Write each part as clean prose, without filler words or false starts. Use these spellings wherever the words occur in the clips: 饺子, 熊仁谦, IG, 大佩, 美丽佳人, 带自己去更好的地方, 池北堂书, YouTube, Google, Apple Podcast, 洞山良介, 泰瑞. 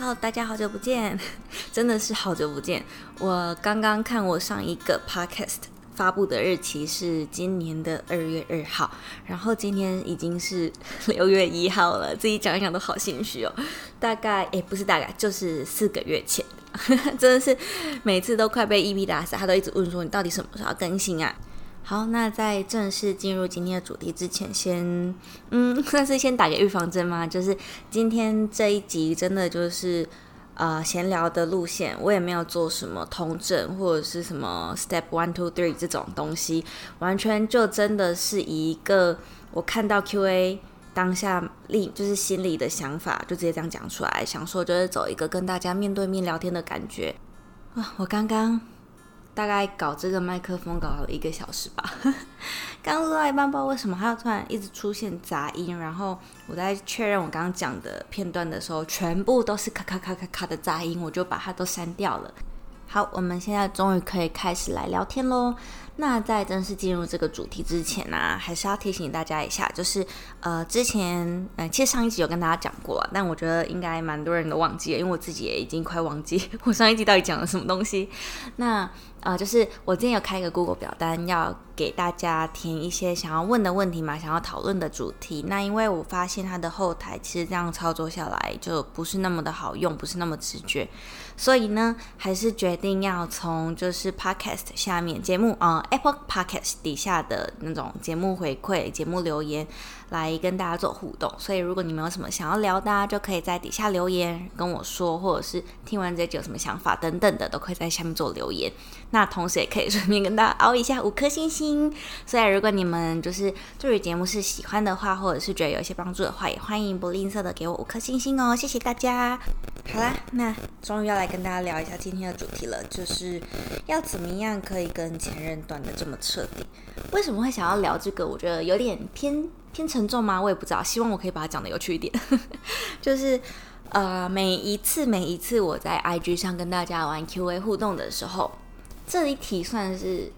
Hello， 大家好久不见，真的是好久不见。我刚刚看我上一个 podcast 发布的日期是今年的2月2号，然后今天已经是6月1号了，自己讲一讲都好心虚哦。大概就是4个月前，真的是每次都快被 EP 打死，他都一直问说你到底什么时候要更新啊？好，那在正式进入今天的主题之前，先打个预防针嘛，就是今天这一集真的就是闲聊的路线，我也没有做什么通证或者是什么 step 1, 2, 3 这种东西，完全就真的是一个我看到 QA 当下就是心里的想法，就直接这样讲出来，想说就是走一个跟大家面对面聊天的感觉。我刚刚大概搞这个麦克风搞了1个小时吧，刚录到一半，不知道为什么它突然一直出现杂音，然后我在确认我刚刚讲的片段的时候，全部都是咔咔咔咔咔的杂音，我就把它都删掉了。好，我们现在终于可以开始来聊天咯。那在正式进入这个主题之前啊，还是要提醒大家一下，就是之前其实上一集有跟大家讲过了，但我觉得应该蛮多人都忘记了，因为我自己也已经快忘记我上一集到底讲了什么东西。那就是我今天有开一个 Google 表单，要给大家填一些想要问的问题嘛，想要讨论的主题。那因为我发现它的后台其实这样操作下来就不是那么的好用，不是那么直觉，所以呢，还是决定要从就是 Podcast 下面节目Apple Podcast 底下的那种节目回馈、节目留言来跟大家做互动。所以如果你们有什么想要聊的啊，就可以在底下留言跟我说，或者是听完这集有什么想法等等的，都可以在下面做留言。那同时也可以顺便跟大家凹一下5颗星星。所以如果你们就是对于节目是喜欢的话，或者是觉得有一些帮助的话，也欢迎不吝啬的给我5颗星星哦，谢谢大家。好啦，那终于要来跟大家聊一下今天的主题了，就是要怎么样可以跟前任断得这么彻底。为什么会想要聊这个？我觉得有点偏沉重吗？我也不知道，希望我可以把它讲得有趣一点。就是每一次我在 IG 上跟大家玩 QA 互动的时候，这一题算是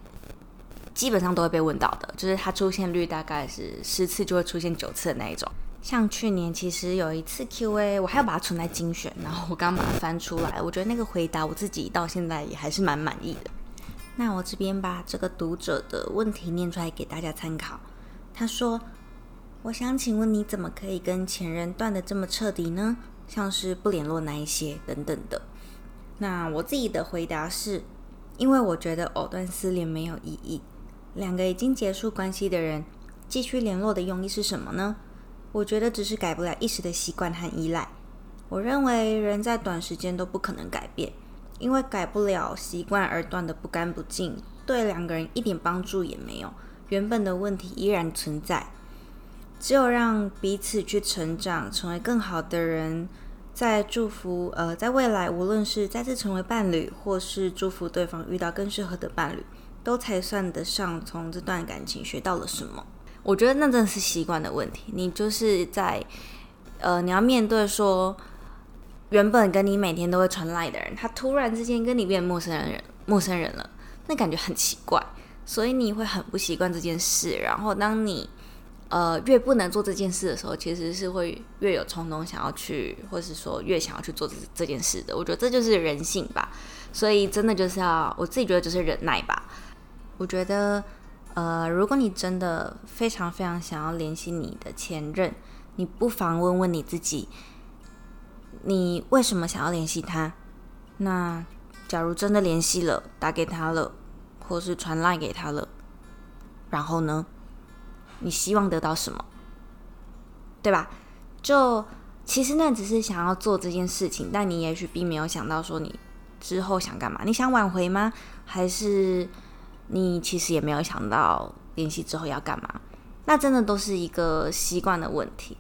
基本上都会被问到的，就是它出现率大概是10次就会出现9次的那一种。像去年其实有一次 QA， 我还要把它存在精选，然后我刚把它翻出来，我觉得那个回答我自己到现在也还是蛮满意的。那我这边把这个读者的问题念出来给大家参考。他说：我想请问你怎么可以跟前任断得这么彻底呢？像是不联络那一些等等的。那我自己的回答是，因为我觉得藕断丝连没有意义，2个已经结束关系的人继续联络的用意是什么呢？我觉得只是改不了一时的习惯和依赖。我认为人在短时间都不可能改变，因为改不了习惯而断得不干不净，对2个人一点帮助也没有，原本的问题依然存在。只有让彼此去成长，成为更好的人，在祝福在未来无论是再次成为伴侣，或是祝福对方遇到更适合的伴侣，都才算得上从这段感情学到了什么。我觉得那真的是习惯的问题，你就是在你要面对说原本跟你每天都会传 LINE 的人，他突然之间跟你变陌生人了，那感觉很奇怪，所以你会很不习惯这件事。然后当你越不能做这件事的时候，其实是会越有冲动想要去，或是说越想要去做这件事的。我觉得这就是人性吧，所以真的就是要，我自己觉得就是忍耐吧。我觉得如果你真的非常非常想要联系你的前任，你不妨问问你自己，你为什么想要联系他？那假如真的联系了，打给他了，或是传 LINE 给他了，然后呢？你希望得到什么，对吧？就其实那只是想要做这件事情，但你也许并没有想到说你之后想干嘛。你想挽回吗？还是你其实也没有想到联系之后要干嘛？那真的都是一个习惯的问题。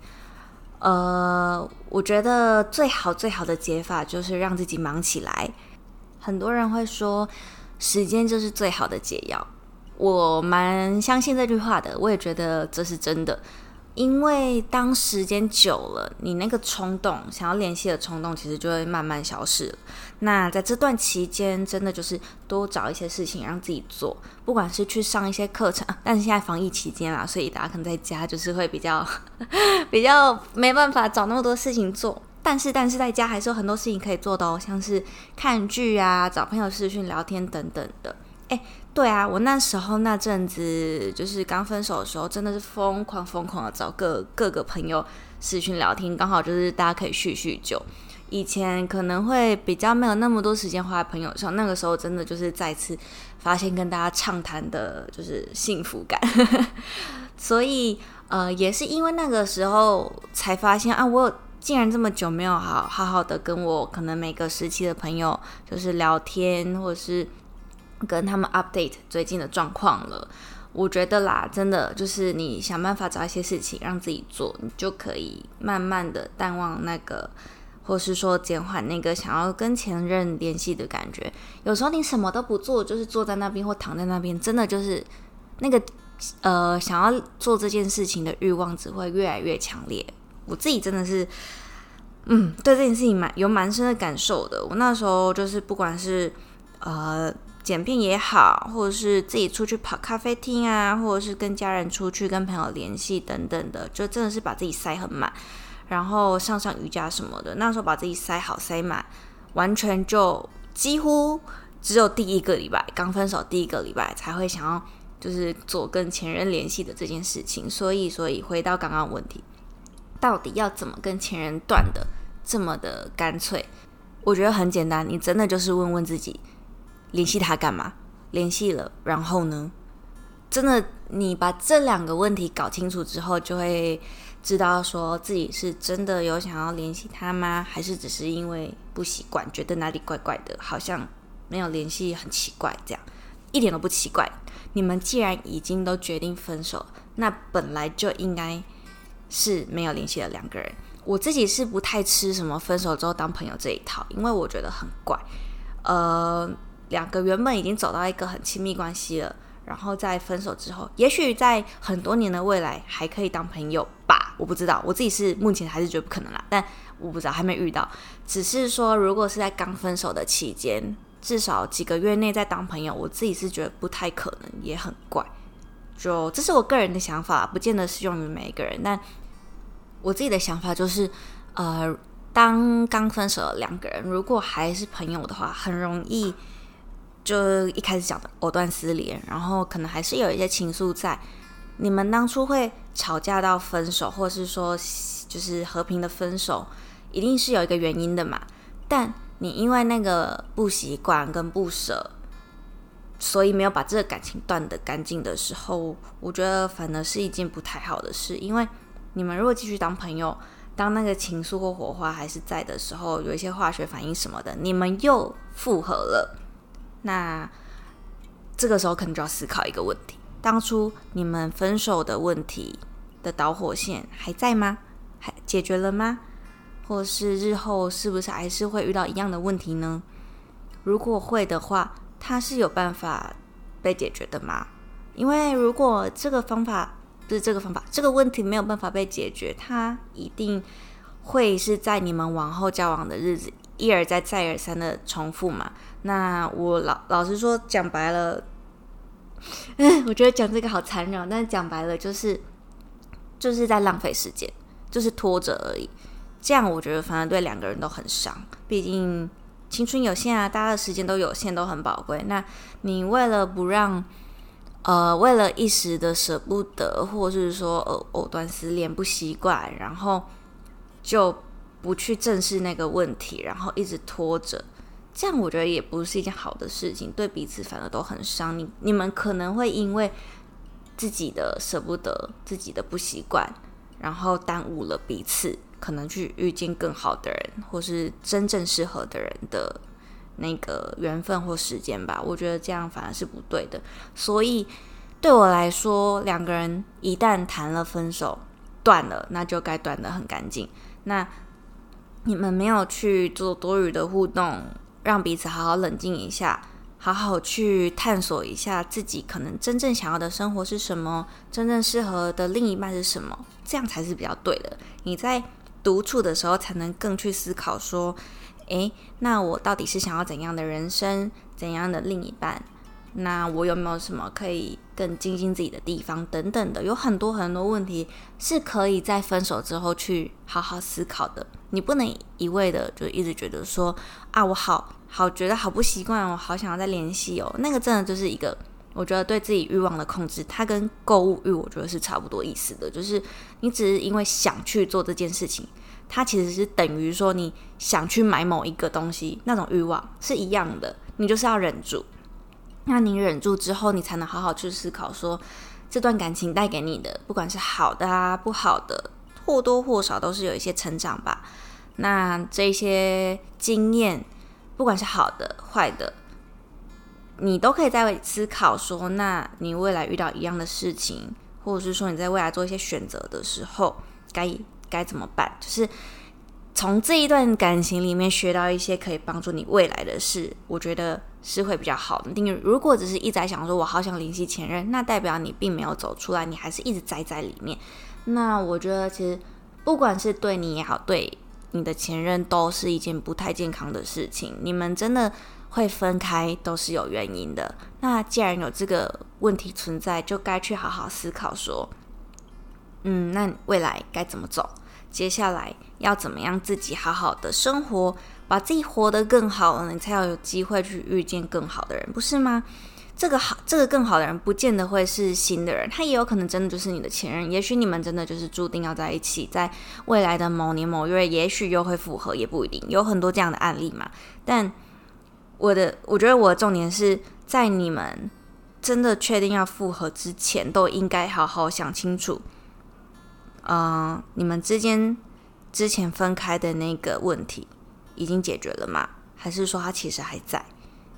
我觉得最好的解法就是让自己忙起来。很多人会说时间就是最好的解药，我蛮相信这句话的，我也觉得这是真的。因为当时间久了，你那个冲动，想要联系的冲动，其实就会慢慢消失了。那在这段期间，真的就是多找一些事情让自己做，不管是去上一些课程，但是现在防疫期间啦，所以大家可能在家就是会比较没办法找那么多事情做。但是在家还是有很多事情可以做的哦，像是看剧啊、找朋友视讯聊天等等的。哎，对啊，我那时候那阵子就是刚分手的时候，真的是疯狂的找各个朋友视讯聊天，刚好就是大家可以叙叙旧。以前可能会比较没有那么多时间花在朋友上，那个时候真的就是再次发现跟大家畅谈的就是幸福感。所以也是因为那个时候才发现啊，我竟然这么久没有好好的跟我可能每个时期的朋友就是聊天，或者是跟他们 update 最近的状况了。我觉得啦，真的就是你想办法找一些事情让自己做，你就可以慢慢的淡忘那个，或是说减缓那个想要跟前任联系的感觉。有时候你什么都不做，就是坐在那边或躺在那边，真的就是那个想要做这件事情的欲望只会越来越强烈。我自己真的是对这件事情有蛮深的感受的。我那时候就是不管是剪片也好，或者是自己出去跑咖啡厅啊，或者是跟家人出去跟朋友联系等等的，就真的是把自己塞很满，然后上瑜伽什么的，那时候把自己塞好塞满，完全就几乎只有第一个礼拜，刚分手第一个礼拜才会想要就是做跟前任联系的这件事情。所以回到刚刚的问题，到底要怎么跟前任断的这么的干脆？我觉得很简单，你真的就是问问自己，联系他干嘛？联系了，然后呢？真的，你把这两个问题搞清楚之后，就会知道说自己是真的有想要联系他吗？还是只是因为不习惯，觉得哪里怪怪的，好像没有联系很奇怪这样？一点都不奇怪。你们既然已经都决定分手，那本来就应该是没有联系的两个人。我自己是不太吃什么分手之后当朋友这一套，因为我觉得很怪。两个原本已经走到一个很亲密关系了，然后在分手之后，也许在很多年的未来还可以当朋友吧，我不知道，我自己是目前还是觉得不可能啦，但我不知道，还没遇到。只是说如果是在刚分手的期间，至少几个月内再当朋友，我自己是觉得不太可能，也很怪。就这是我个人的想法，不见得适用于每一个人，但我自己的想法就是当刚分手的两个人如果还是朋友的话，很容易就一开始讲的藕断丝连，然后可能还是有一些情愫在。你们当初会吵架到分手，或是说就是和平的分手，一定是有一个原因的嘛。但你因为那个不习惯跟不舍，所以没有把这个感情断得干净的时候，我觉得反而是一件不太好的事。因为你们如果继续当朋友，当那个情愫或火花还是在的时候，有一些化学反应什么的，你们又复合了，那这个时候可能就要思考一个问题，当初你们分手的问题的导火线还在吗？还解决了吗？或是日后是不是还是会遇到一样的问题呢？如果会的话，它是有办法被解决的吗？因为如果这个问题没有办法被解决，它一定会是在你们往后交往的日子一而再再而三的重复嘛。那我老实说，讲白了我觉得讲这个好残忍，但讲白了就是在浪费时间，就是拖着而已。这样我觉得反而对两个人都很伤，毕竟青春有限啊，大家的时间都有限，都很宝贵。那你为了不让为了一时的舍不得，或是说藕断丝连不习惯，然后就不去正视那个问题，然后一直拖着，这样我觉得也不是一件好的事情，对彼此反而都很伤。你们可能会因为自己的舍不得，自己的不习惯，然后耽误了彼此可能去遇见更好的人，或是真正适合的人的那个缘分或时间吧。我觉得这样反而是不对的。所以对我来说，两个人一旦谈了分手，断了，那就该断得很干净。那你们没有去做多余的互动，让彼此好好冷静一下，好好去探索一下自己可能真正想要的生活是什么，真正适合的另一半是什么，这样才是比较对的。你在独处的时候才能更去思考说，那我到底是想要怎样的人生，怎样的另一半，那我有没有什么可以更精进自己的地方等等的，有很多很多问题是可以在分手之后去好好思考的。你不能一味的就一直觉得说啊，我好觉得好不习惯，我好想要再联系哦，那个真的就是一个我觉得对自己欲望的控制，它跟购物欲我觉得是差不多意思的，就是你只是因为想去做这件事情，它其实是等于说你想去买某一个东西，那种欲望是一样的，你就是要忍住。那你忍住之后，你才能好好去思考说这段感情带给你的，不管是好的啊不好的，或多或少都是有一些成长吧。那这些经验不管是好的坏的，你都可以在思考说，那你未来遇到一样的事情，或者是说你在未来做一些选择的时候该怎么办，就是从这一段感情里面学到一些可以帮助你未来的事，我觉得是会比较好的。如果只是一直在想说我好想联系前任，那代表你并没有走出来，你还是一直栽在里面。那我觉得其实不管是对你也好，对你的前任，都是一件不太健康的事情，你们真的会分开都是有原因的。那既然有这个问题存在，就该去好好思考说那未来该怎么走，接下来要怎么样自己好好的生活，把自己活得更好了，你才有机会去遇见更好的人，不是吗？这个更好的人不见得会是新的人，他也有可能真的就是你的前任，也许你们真的就是注定要在一起，在未来的某年某月也许又会复合，也不一定，有很多这样的案例嘛。但我觉得我的重点是在你们真的确定要复合之前，都应该好好想清楚你们之前分开的那个问题已经解决了吗？还是说他其实还在？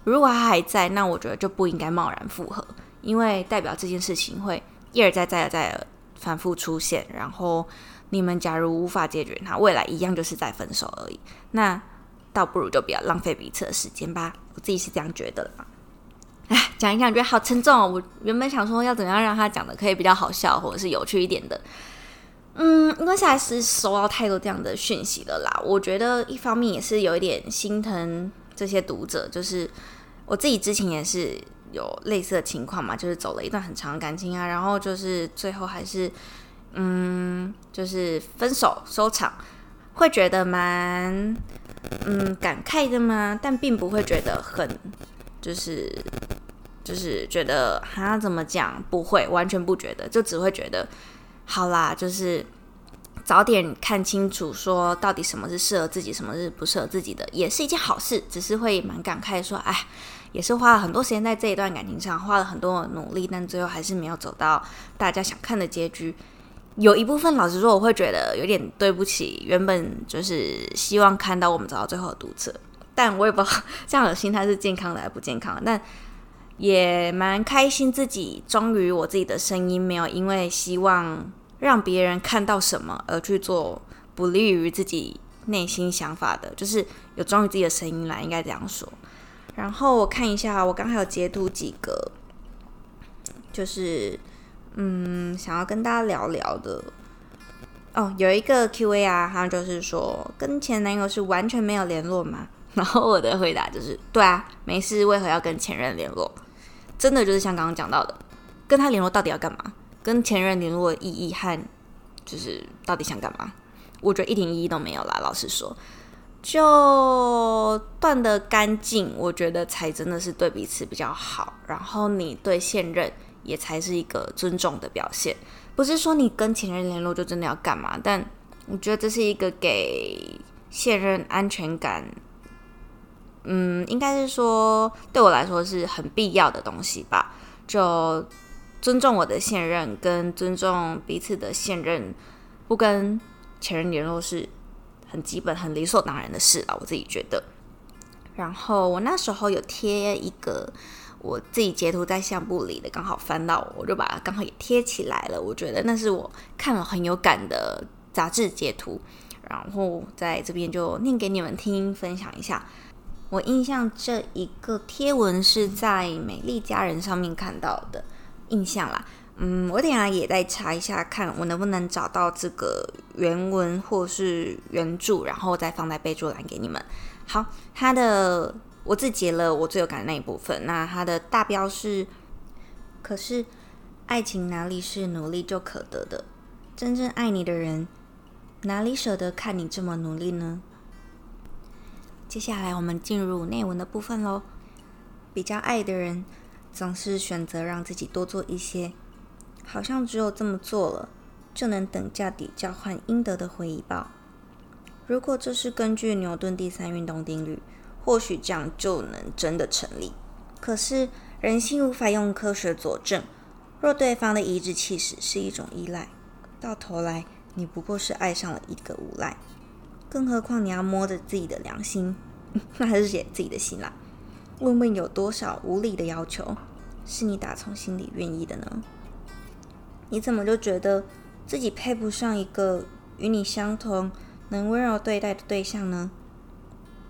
如果他还在，那我觉得就不应该贸然复合，因为代表这件事情会一而再再而再反复出现，然后你们假如无法解决它，未来一样就是在分手而已。那倒不如就不要浪费彼此的时间吧，我自己是这样觉得啦。讲一讲觉得好沉重哦，我原本想说要怎么样让他讲的可以比较好笑或者是有趣一点的。因为现在是收到太多这样的讯息了啦，我觉得一方面也是有一点心疼这些读者，就是我自己之前也是有类似的情况嘛，就是走了一段很长的感情啊，然后就是最后还是就是分手收场，会觉得蛮感慨的嘛，但并不会觉得很就是觉得哈怎么讲，不会，完全不觉得，就只会觉得好啦，就是早点看清楚说到底什么是适合自己，什么是不适合自己的，也是一件好事。只是会蛮感慨说，哎，也是花了很多时间在这一段感情上，花了很多努力，但最后还是没有走到大家想看的结局。有一部分老实说，我会觉得有点对不起原本就是希望看到我们走到最后的读者，但我也不知道这样的心态是健康的还不健康的。但也蛮开心自己终于我自己的声音没有因为希望让别人看到什么而去做不利于自己内心想法的，就是有忠于自己的声音啦，应该这样说。然后我看一下，我刚才有截图几个就是想要跟大家聊聊的哦。有一个 QA 啊，他就是说跟前男友是完全没有联络吗？然后我的回答就是对啊，没事，为何要跟前任联络？真的就是像刚刚讲到的，跟他联络到底要干嘛，跟前任联络的意义和就是到底想干嘛，我觉得一点意义都没有啦。老实说，就断得干净，我觉得才真的是对彼此比较好，然后你对现任也才是一个尊重的表现。不是说你跟前任联络就真的要干嘛，但我觉得这是一个给现任安全感，应该是说对我来说是很必要的东西吧。就尊重我的现任跟尊重彼此的现任，不跟前任联络是很基本很理所当然的事啦，我自己觉得。然后我那时候有贴一个我自己截图在相簿里的，刚好翻到我就把它刚好也贴起来了，我觉得那是我看了很有感的杂志截图，然后在这边就念给你们听，分享一下。我印象这一个贴文是在美丽佳人上面看到的印象啦，我等一下也再查一下，看我能不能找到这个原文或是原著，然后再放在备注栏给你们。好，它的我自己截了我最有感的那一部分，那它的大标是可是爱情哪里是努力就可得的？真正爱你的人，哪里舍得看你这么努力呢？接下来我们进入内文的部分咯。比较爱的人总是选择让自己多做一些，好像只有这么做了就能等价地交换应得的回报。如果这是根据牛顿第三运动定律，或许这样就能真的成立。可是人性无法用科学佐证，若对方的颐指气使是一种依赖，到头来你不过是爱上了一个无赖。更何况你要摸着自己的良心，那还是写自己的心啦，问问有多少无理的要求是你打从心里愿意的呢？你怎么就觉得自己配不上一个与你相同能温柔对待的对象呢？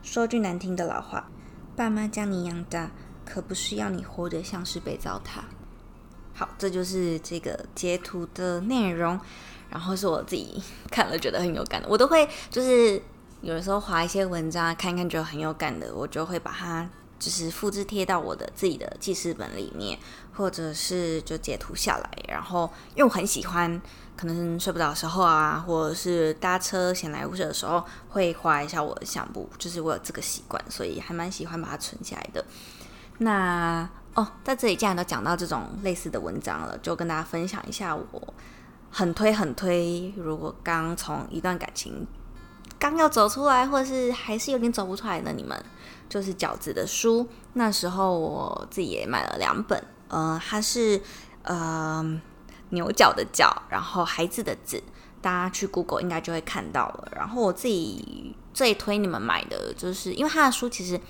说句难听的老话，爸妈将你养大，可不是要你活得像是被糟蹋。好，这就是这个截图的内容，然后是我自己看了觉得很有感的，我都会就是有的时候滑一些文章看看觉得很有感的，我就会把它就是复制贴到我的自己的记事本里面，或者是就截图下来，然后因为我很喜欢，可能睡不着的时候啊，或者是搭车闲来无事的时候，会划一下我的相簿，就是我有这个习惯，所以还蛮喜欢把它存起来的。那在这里既然都讲到这种类似的文章了，就跟大家分享一下，我很推，如果刚从一段感情刚要走出来，或者是还是有点走不出来的你们，就是饺子的书。那时候我自己也买了2本，它是牛角的角，然后孩子的子，大家去 Google 应该就会看到了。然后我自己最推你们买的，就是因为他的书其实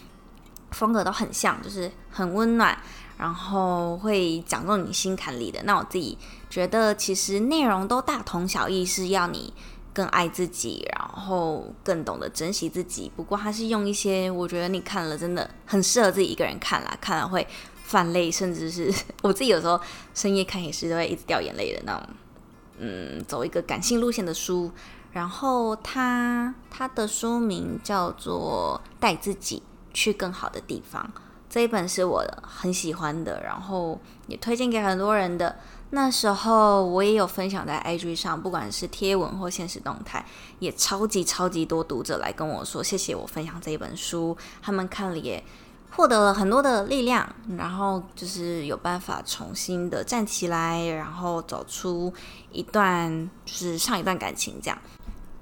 风格都很像，就是很温暖，然后会讲到你心坎里的。那我自己觉得其实内容都大同小异，是要你更爱自己，然后更懂得珍惜自己。不过它是用一些我觉得你看了真的很适合自己一个人看啦，看了会泛泪，甚至是我自己有时候深夜看也是都会一直掉眼泪的那种，走一个感性路线的书。然后它的书名叫做《带自己去更好的地方》，这一本是我很喜欢的，然后也推荐给很多人的。那时候我也有分享在 IG 上，不管是贴文或现实动态，也超级多读者来跟我说谢谢我分享这一本书，他们看了也获得了很多的力量，然后就是有办法重新的站起来，然后走出一段就是上一段感情这样。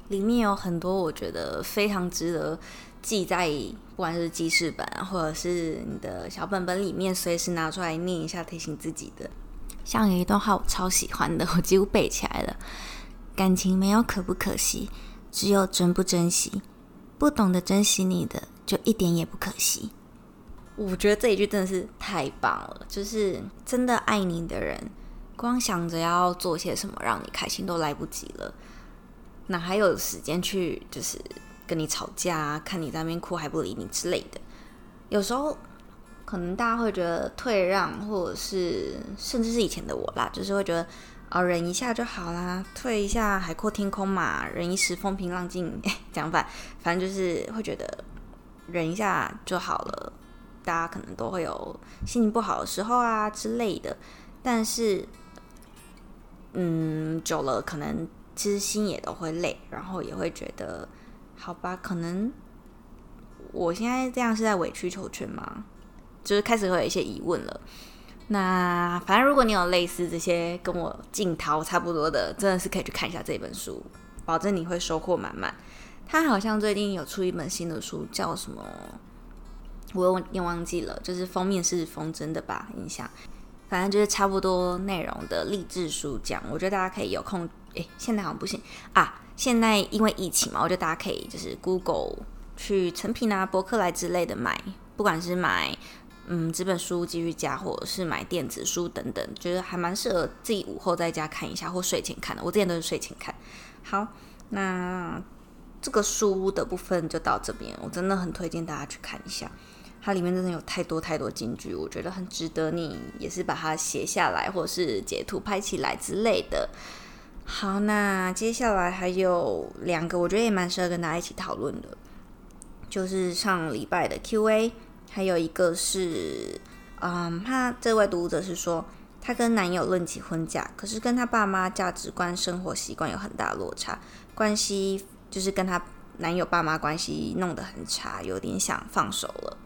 里面有很多我觉得非常值得记在不管是记事本或者是你的小本本里面，随时拿出来念一下提醒自己的。像有一段话我超喜欢的，我几乎背起来了：感情没有可不可惜，只有珍不珍惜，不懂得珍惜你的就一点也不可惜。我觉得这一句真的是太棒了，就是真的爱你的人，光想着要做些什么让你开心都来不及了，哪还有时间去就是跟你吵架啊，看你在那边哭还不理你之类的。有时候可能大家会觉得退让，或者是甚至是以前的我啦，就是会觉得忍一下就好啦，退一下海阔天空嘛，忍一时风平浪静，讲反正就是会觉得忍一下就好了，大家可能都会有心情不好的时候啊之类的。但是久了可能其实心也都会累，然后也会觉得好吧，可能我现在这样是在委曲求全吗？就是开始会有一些疑问了。那反正如果你有类似这些跟我镜头差不多的，真的是可以去看一下这本书，保证你会收获满满。他好像最近有出一本新的书，叫什么我也忘记了，就是封面是风筝的吧印象，反正就是差不多内容的励志书讲。我觉得大家可以有空，现在好像不行啊，现在因为疫情嘛，我觉得大家可以就是 Google 去成品啊、博客来之类的买，不管是买这本书继续加，或者是买电子书等等，觉得还蛮适合自己午后在家看一下或睡前看的，我之前都是睡前看。好，那这个书的部分就到这边，我真的很推荐大家去看一下，它里面真的有太多金句，我觉得很值得你也是把它写下来或者是截图拍起来之类的。好，那接下来还有2个我觉得也蛮适合跟大家一起讨论的，就是上礼拜的 QA， 还有一个是他这位读者是说她跟男友论起婚嫁，可是跟她爸妈价值观、生活习惯有很大落差，关系就是跟她男友爸妈关系弄得很差，有点想放手了。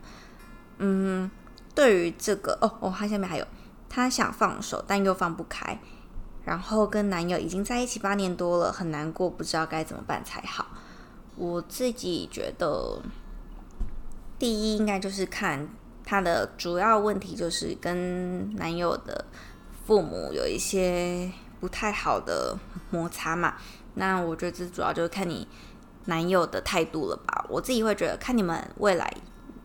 嗯，对于这个哦，她下面还有她想放手但又放不开，然后跟男友已经在一起8年多了，很难过，不知道该怎么办才好。我自己觉得，第一应该就是看她的主要问题就是跟男友的父母有一些不太好的摩擦嘛。那我觉得这主要就是看你男友的态度了吧。我自己会觉得看你们未来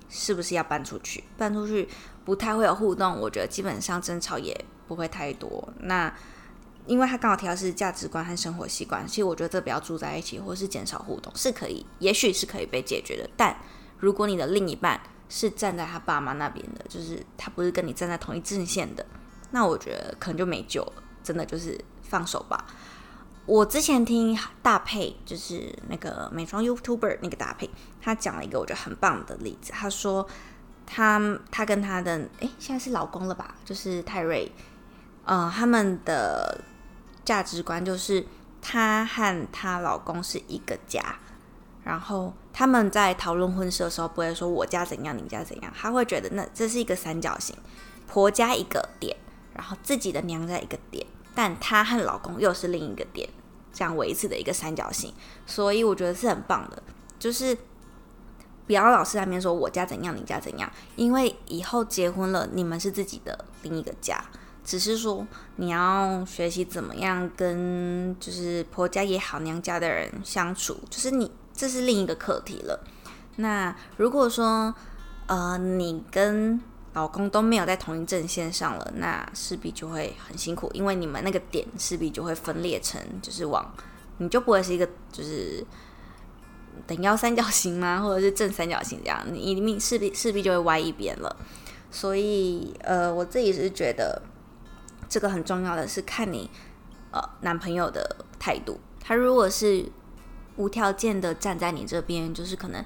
是不是要搬出去，搬出去不太会有互动，我觉得基本上争吵也不会太多。那因为他刚好提到是价值观和生活习惯，所以我觉得这不要住在一起或是减少互动是可以，也许是可以被解决的。但如果你的另一半是站在他爸妈那边的，就是他不是跟你站在同一阵线的，那我觉得可能就没救了，真的就是放手吧。我之前听大佩，就是那个美妆 YouTuber 那个大佩，他讲了一个我觉得很棒的例子。他说他跟他的现在是老公了吧，就是泰瑞，他们的价值观就是他和他老公是一个家，然后他们在讨论婚事的时候不会说我家怎样你家怎样，他会觉得那这是一个三角形，婆家一个点，然后自己的娘家一个点，但她和老公又是另一个点，这样维持的一个三角形。所以我觉得是很棒的，就是不要老是在那边说我家怎样你家怎样，因为以后结婚了你们是自己的另一个家，只是说你要学习怎么样跟就是婆家也好娘家的人相处，就是你这是另一个课题了。那如果说你跟老公都没有在同一阵线上了，那势必就会很辛苦，因为你们那个点势必就会分裂成，就是往你就不会是一个就是等腰三角形嘛，或者是正三角形这样，你势必就会歪一边了。所以我自己是觉得这个很重要的是看你男朋友的态度，他如果是无条件的站在你这边，就是可能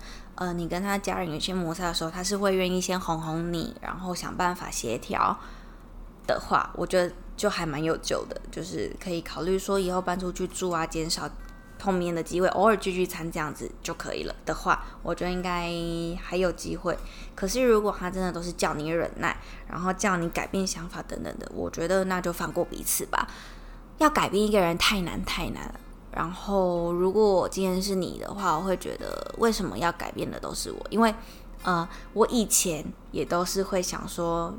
你跟他家人有些摩擦的时候，他是会愿意先哄你，然后想办法协调的话，我觉得就还蛮有救的，就是可以考虑说以后搬出去住啊，减少碰面的机会，偶尔聚聚餐这样子就可以了的话，我觉得应该还有机会。可是如果他真的都是叫你忍耐，然后叫你改变想法等等的，我觉得那就放过彼此吧。要改变一个人太难了。然后如果今天是你的话，我会觉得为什么要改变的都是我，因为我以前也都是会想说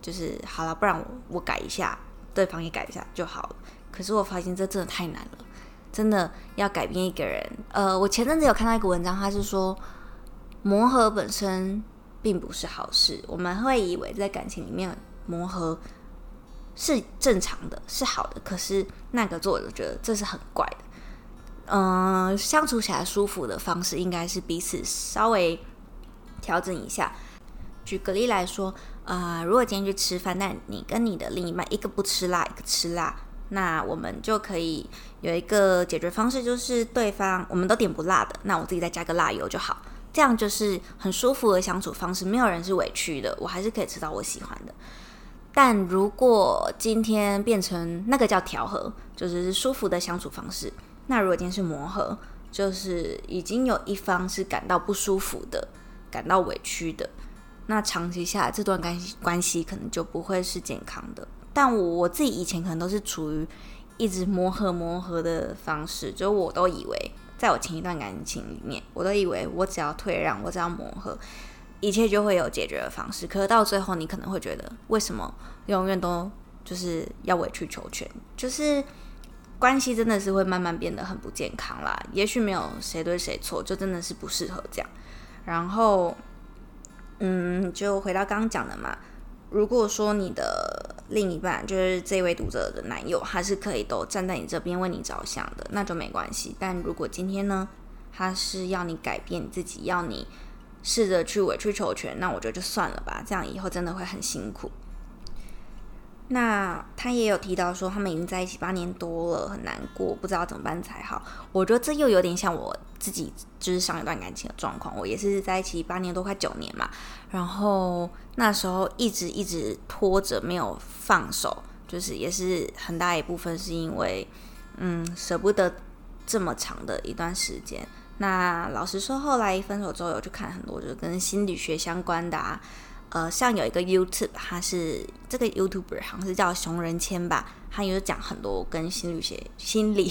就是好了，不然我改一下，对方也改一下就好了。可是我发现这真的太难了，真的要改变一个人我前阵子有看到一个文章，他是说磨合本身并不是好事，我们会以为在感情里面磨合是正常的是好的，可是那个作者觉得这是很怪的。相处起来舒服的方式应该是彼此稍微调整一下。举个例来说，如果今天去吃饭，但你跟你的另一半一个不吃辣一个吃辣，那我们就可以有一个解决方式，就是对方我们都点不辣的，那我自己再加个辣油就好，这样就是很舒服的相处方式，没有人是委屈的，我还是可以吃到我喜欢的。但如果今天变成那个叫调和，就是舒服的相处方式，那如果今天是磨合，就是已经有一方是感到不舒服的，感到委屈的，那长期下来这段关系可能就不会是健康的。但我自己以前可能都是处于一直磨合的方式，就我都以为在我前一段感情里面，我都以为我只要退让，我只要磨合，一切就会有解决的方式。可是到最后你可能会觉得为什么永远都就是要委曲求全，就是关系真的是会慢慢变得很不健康啦，也许没有谁对谁错，就真的是不适合这样。然后就回到刚刚讲的嘛，如果说你的另一半就是这位读者的男友，他是可以都站在你这边为你着想的，那就没关系。但如果今天呢他是要你改变自己，要你试着去委曲求全，那我觉得就算了吧，这样以后真的会很辛苦。那他也有提到说他们已经在一起8年多了，很难过，不知道怎么办才好。我觉得这又有点像我自己就是上一段感情的状况，我也是在一起8年多快9年嘛，然后那时候一直拖着没有放手，就是也是很大一部分是因为舍不得这么长的一段时间。那老实说后来分手之后有去看很多就是跟心理学相关的啊，像有一个 YouTube， 他是这个 YouTuber 好像是叫熊仁谦吧，他有讲很多跟心理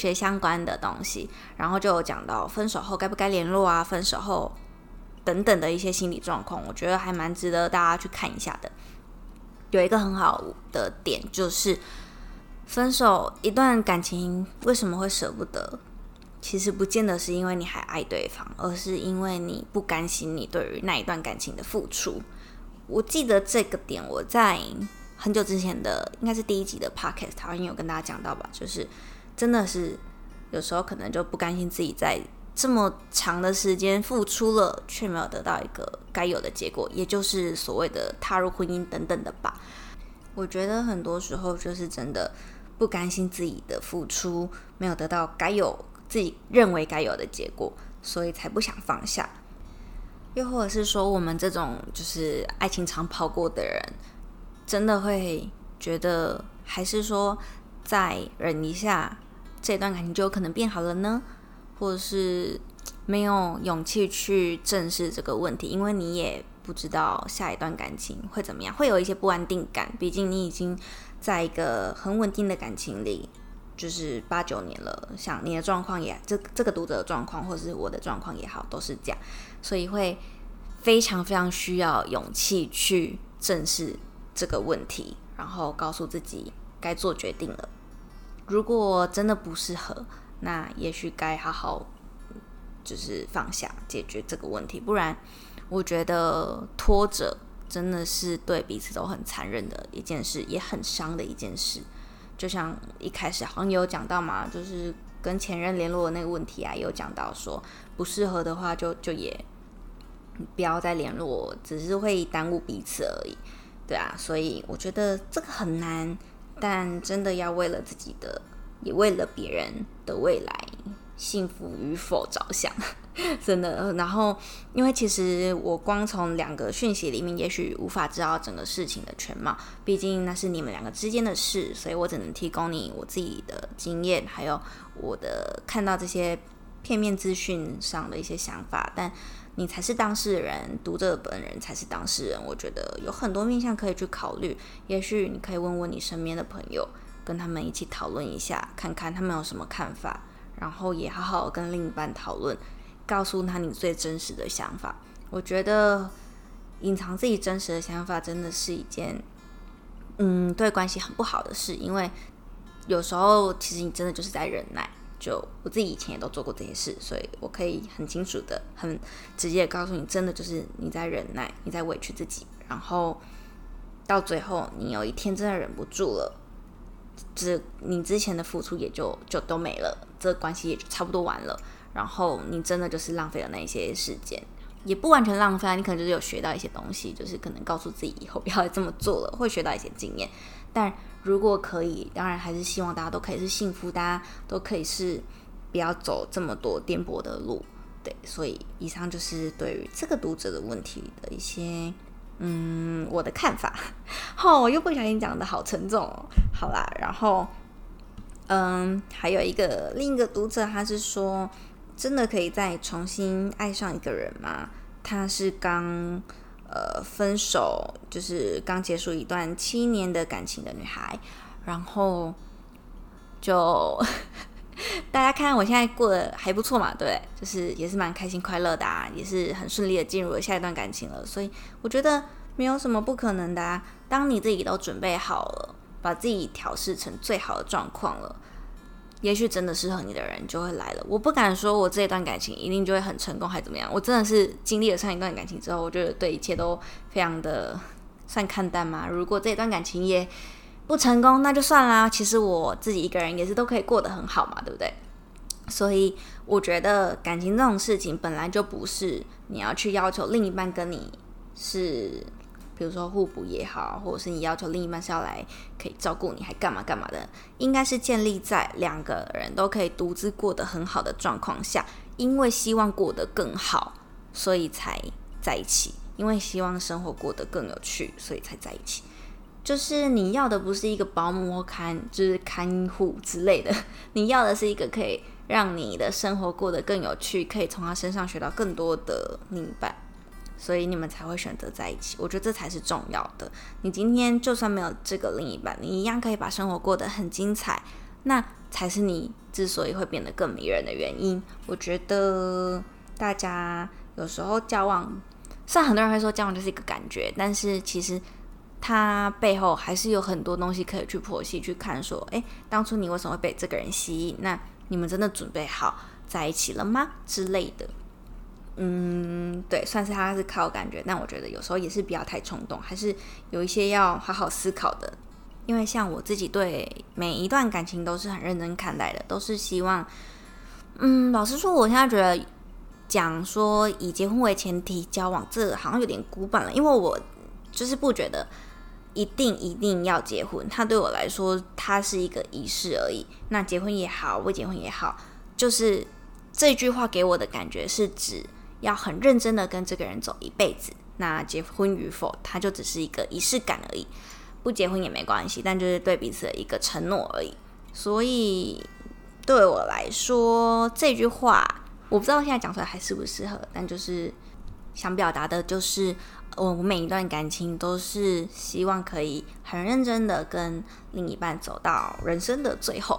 学相关的东西，然后就有讲到分手后该不该联络啊，分手后等等的一些心理状况，我觉得还蛮值得大家去看一下的。有一个很好的点就是分手一段感情为什么会舍不得，其实不见得是因为你还爱对方，而是因为你不甘心你对于那一段感情的付出。我记得这个点我在很久之前的应该是第一集的 podcast 好像有跟大家讲到吧，就是真的是有时候可能就不甘心自己在这么长的时间付出了却没有得到一个该有的结果，也就是所谓的踏入婚姻等等的吧。我觉得很多时候就是真的不甘心自己的付出没有得到该有自己认为该有的结果，所以才不想放下。又或者是说我们这种就是爱情长跑过的人真的会觉得还是说再忍一下这段感情就有可能变好了呢，或者是没有勇气去正视这个问题，因为你也不知道下一段感情会怎么样，会有一些不安定感，毕竟你已经在一个很稳定的感情里就是8-9年了，像你的状况也这个读者的状况或是我的状况也好都是这样，所以会非常非常需要勇气去正视这个问题，然后告诉自己该做决定了。如果真的不适合，那也许该好好就是放下解决这个问题，不然我觉得拖着真的是对彼此都很残忍的一件事，也很伤的一件事。就像一开始好像有讲到嘛，就是跟前任联络的那个问题啊，有讲到说不适合的话就也不要再联络，只是会耽误彼此而已。对啊，所以我觉得这个很难，但真的要为了自己的也为了别人的未来幸福与否着想真的。然后因为其实我光从2个讯息里面也许无法知道整个事情的全貌，毕竟那是你们2个之间的事，所以我只能提供你我自己的经验还有我的看到这些片面资讯上的一些想法，但你才是当事人，读者本人才是当事人。我觉得有很多面向可以去考虑，也许你可以问问你身边的朋友，跟他们一起讨论一下，看看他们有什么看法，然后也好好跟另一半讨论，告诉他你最真实的想法。我觉得隐藏自己真实的想法真的是一件对关系很不好的事，因为有时候其实你真的就是在忍耐，就我自己以前也都做过这些事，所以我可以很清楚的很直接的告诉你，真的就是你在忍耐，你在委屈自己，然后到最后你有一天真的忍不住了，你之前的付出也就都没了，这个关系也就差不多完了，然后你真的就是浪费了那些时间，也不完全浪费，你可能就是有学到一些东西，就是可能告诉自己以后不要这么做了，会学到一些经验。但如果可以，当然还是希望大家都可以是幸福，大家都可以是不要走这么多颠簸的路。对，所以以上就是对于这个读者的问题的一些我的看法。我又不小心讲的好沉重哦。好啦，然后还有另一个读者，他是说真的可以再重新爱上一个人吗？他是刚分手，就是刚结束一段7年的感情的女孩，然后就大家看我现在过得还不错嘛，对，就是也是蛮开心快乐的啊，也是很顺利的进入了下一段感情了，所以我觉得没有什么不可能的啊。当你自己都准备好了，把自己调试成最好的状况了，也许真的适合你的人就会来了。我不敢说我这一段感情一定就会很成功还怎么样，我真的是经历了上一段感情之后，我觉得对一切都非常的算看淡嘛。如果这一段感情也不成功那就算啦，其实我自己一个人也是都可以过得很好嘛，对不对？所以我觉得感情这种事情本来就不是你要去要求另一半跟你是比如说互补也好，或者是你要求另一半是要来可以照顾你还干嘛干嘛的，应该是建立在2个人都可以独自过得很好的状况下，因为希望过得更好所以才在一起，因为希望生活过得更有趣所以才在一起。就是你要的不是一个保姆或看护之类的，你要的是一个可以让你的生活过得更有趣，可以从他身上学到更多的另一半，所以你们才会选择在一起。我觉得这才是重要的。你今天就算没有这个另一半，你一样可以把生活过得很精彩，那才是你之所以会变得更迷人的原因。我觉得大家有时候交往，虽然很多人会说交往就是一个感觉，但是其实它背后还是有很多东西可以去剖析去看，说当初你为什么会被这个人吸引，那你们真的准备好在一起了吗之类的。对，算是它是靠感觉，但我觉得有时候也是不要太冲动，还是有一些要好好思考的。因为像我自己对每一段感情都是很认真看待的，都是希望老实说我现在觉得讲说以结婚为前提交往这好像有点古板了，因为我就是不觉得一定要结婚，它对我来说它是一个仪式而已，那结婚也好未结婚也好，就是这句话给我的感觉是指要很认真的跟这个人走一辈子，那结婚与否它就只是一个仪式感而已，不结婚也没关系，但就是对彼此的一个承诺而已。所以对我来说这句话我不知道现在讲出来还适不适合，但就是想表达的就是我每一段感情都是希望可以很认真的跟另一半走到人生的最后。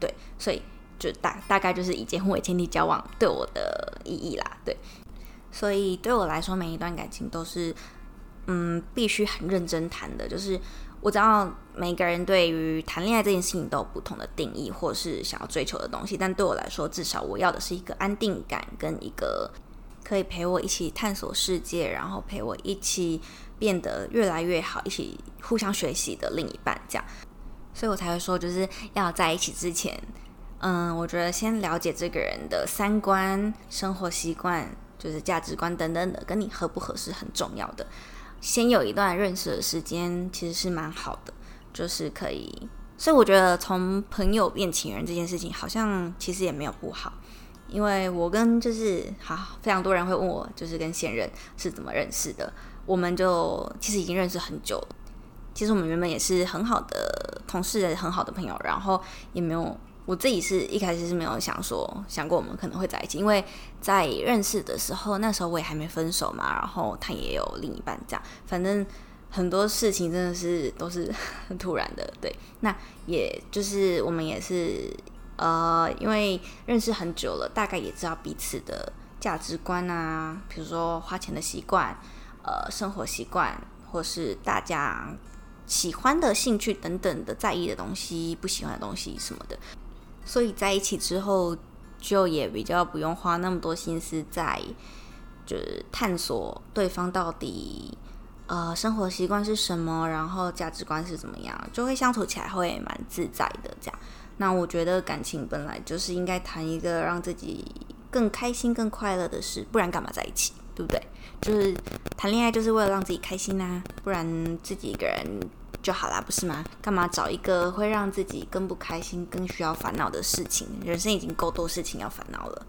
对，所以就大概就是以结婚为前提交往对我的意义啦。对，所以对我来说每一段感情都是必须很认真谈的，就是我知道每个人对于谈恋爱这件事情都有不同的定义或是想要追求的东西，但对我来说至少我要的是一个安定感跟一个可以陪我一起探索世界，然后陪我一起变得越来越好，一起互相学习的另一半这样。所以我才会说就是要在一起之前我觉得先了解这个人的三观、生活习惯，就是价值观等等的跟你合不合适很重要的，先有一段认识的时间其实是蛮好的，就是可以，所以我觉得从朋友变情人这件事情好像其实也没有不好。因为我跟非常多人会问我就是跟现任是怎么认识的，我们就其实已经认识很久了，其实我们原本也是很好的同事很好的朋友，然后也没有，我自己是一开始是没有想过我们可能会在一起，因为在认识的时候那时候我也还没分手嘛，然后他也有另一半这样，反正很多事情真的是都是很突然的。对，那也就是我们也是因为认识很久了，大概也知道彼此的价值观啊，比如说花钱的习惯生活习惯，或是大家喜欢的兴趣等等的，在意的东西不喜欢的东西什么的，所以在一起之后就也比较不用花那么多心思在就是探索对方到底生活习惯是什么，然后价值观是怎么样，就会相处起来会蛮自在的这样。那我觉得感情本来就是应该谈一个让自己更开心更快乐的事，不然干嘛在一起，对不对？就是谈恋爱就是为了让自己开心啊，不然自己一个人就好啦，不是吗？干嘛找一个会让自己更不开心更需要烦恼的事情，人生已经够多事情要烦恼了。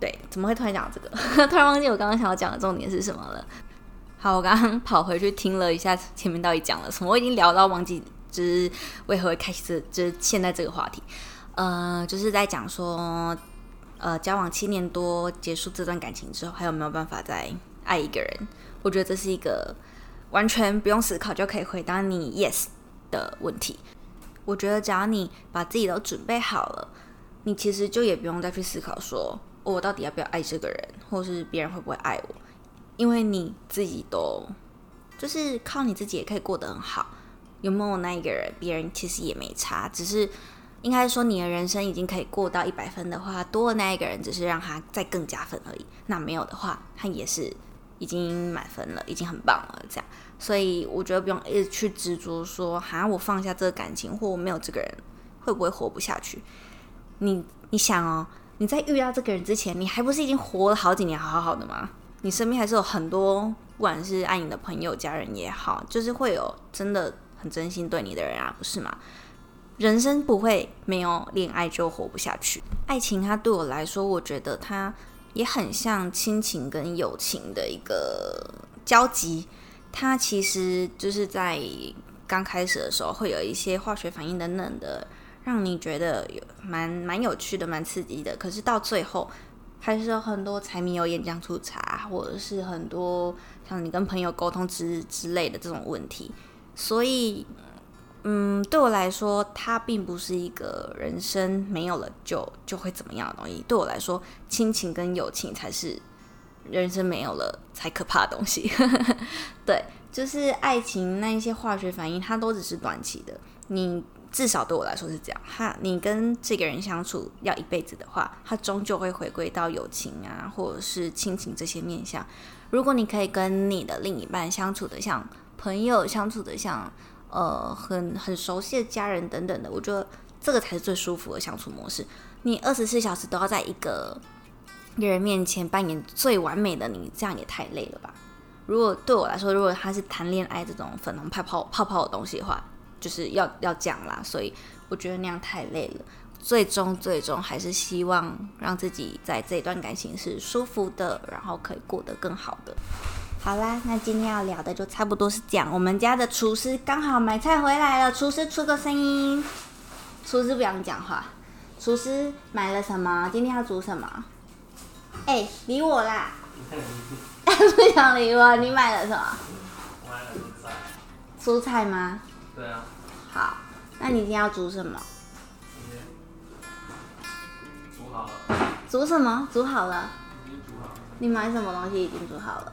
对，怎么会突然讲这个突然忘记我刚刚想要讲的重点是什么了。好，我刚刚跑回去听了一下前面到底讲了什么，我已经聊到忘记就是为何会开始就是现在这个话题。就是在讲说交往7年多结束这段感情之后还有没有办法再爱一个人，我觉得这是一个完全不用思考就可以回答你 yes 的问题。我觉得只要你把自己都准备好了，你其实就也不用再去思考说我到底要不要爱这个人，或是别人会不会爱我，因为你自己都就是靠你自己也可以过得很好，有没有那一个人别人其实也没差，只是应该说你的人生已经可以过到100分的话，多的那一个人只是让他再更加分而已，那没有的话他也是已经满分了，已经很棒了这样。所以我觉得不用一直去执着说我放下这个感情或我没有这个人会不会活不下去。你想哦，你在遇到这个人之前你还不是已经活了好几年好好的吗？你身边还是有很多不管是爱你的朋友家人也好，就是会有真的很真心对你的人啊，不是吗？人生不会没有恋爱就活不下去。爱情它对我来说我觉得它也很像亲情跟友情的一个交集，它其实就是在刚开始的时候会有一些化学反应等等的，让你觉得蛮有趣的，蛮刺激的。可是到最后还是有很多柴米油盐酱醋茶，或者是很多像你跟朋友沟通 之类的这种问题。所以对我来说，它并不是一个人生没有了就会怎么样的东西。对我来说，亲情跟友情才是人生没有了才可怕的东西。对，就是爱情那一些化学反应，它都只是短期的。你至少对我来说是这样，你跟这个人相处要一辈子的话，它终究会回归到友情啊，或者是亲情这些面向。如果你可以跟你的另一半相处的像朋友，相处的像很熟悉的家人等等的，我觉得这个才是最舒服的相处模式。你24小时都要在一个人面前扮演最完美的你，这样也太累了吧。如果对我来说，如果他是谈恋爱这种粉红泡泡的东西的话，就是要这样啦。所以我觉得那样太累了，最终还是希望让自己在这一段感情是舒服的，然后可以过得更好的。好啦，那今天要聊的就差不多是这样。我们家的厨师刚好买菜回来了，厨师出个声音。厨师不想讲话。厨师买了什么？今天要煮什么？欸，理我啦！不想理我。你买了什么？我买了蔬菜。蔬菜吗？对啊。好，那你今天要煮什么？煮好了。煮什么？煮好了。已经煮好了。你买什么东西已经煮好了？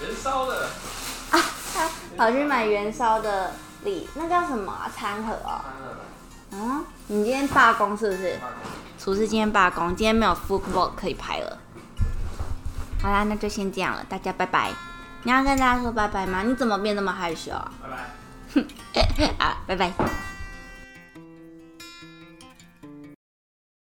元烧的啊，跑去买元烧的礼，那叫什么啊？餐盒哦。嗯，你今天罢工是不是？厨师今天罢工，今天没有 food vlog 可以拍了。好啦，那就先这样了，大家拜拜。你要跟大家说拜拜吗？你怎么变那么害羞啊？拜拜。好，拜拜。